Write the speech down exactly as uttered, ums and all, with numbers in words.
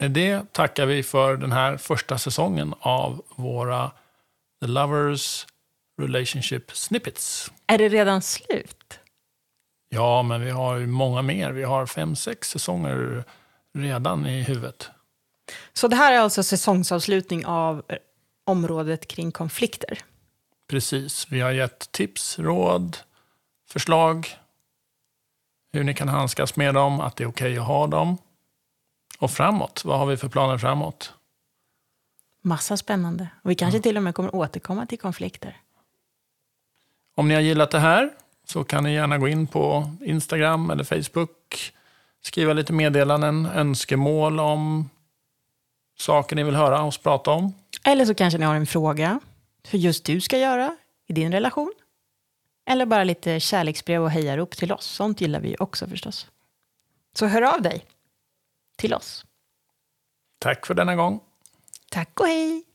Med det tackar vi för den här första säsongen av våra The Lovers Relationship Snippets. Är det redan slut? Ja, men vi har ju många mer. Vi har fem, sex säsonger redan i huvudet. Så det här är alltså säsongsavslutning av området kring konflikter? Precis. Vi har gett tips, råd, förslag, hur ni kan handskas med dem, att det är okej att ha dem. Och framåt, vad har vi för planer framåt? Massa spännande. Och vi kanske mm. till och med kommer återkomma till konflikter. Om ni har gillat det här så kan ni gärna gå in på Instagram eller Facebook. Skriva lite meddelanden, önskemål om saker ni vill höra oss prata om. Eller så kanske ni har en fråga för just du ska göra i din relation. Eller bara lite kärleksbrev och hejar upp till oss. Sånt gillar vi också förstås. Så hör av dig till oss. Tack för denna gång. Tack och hej!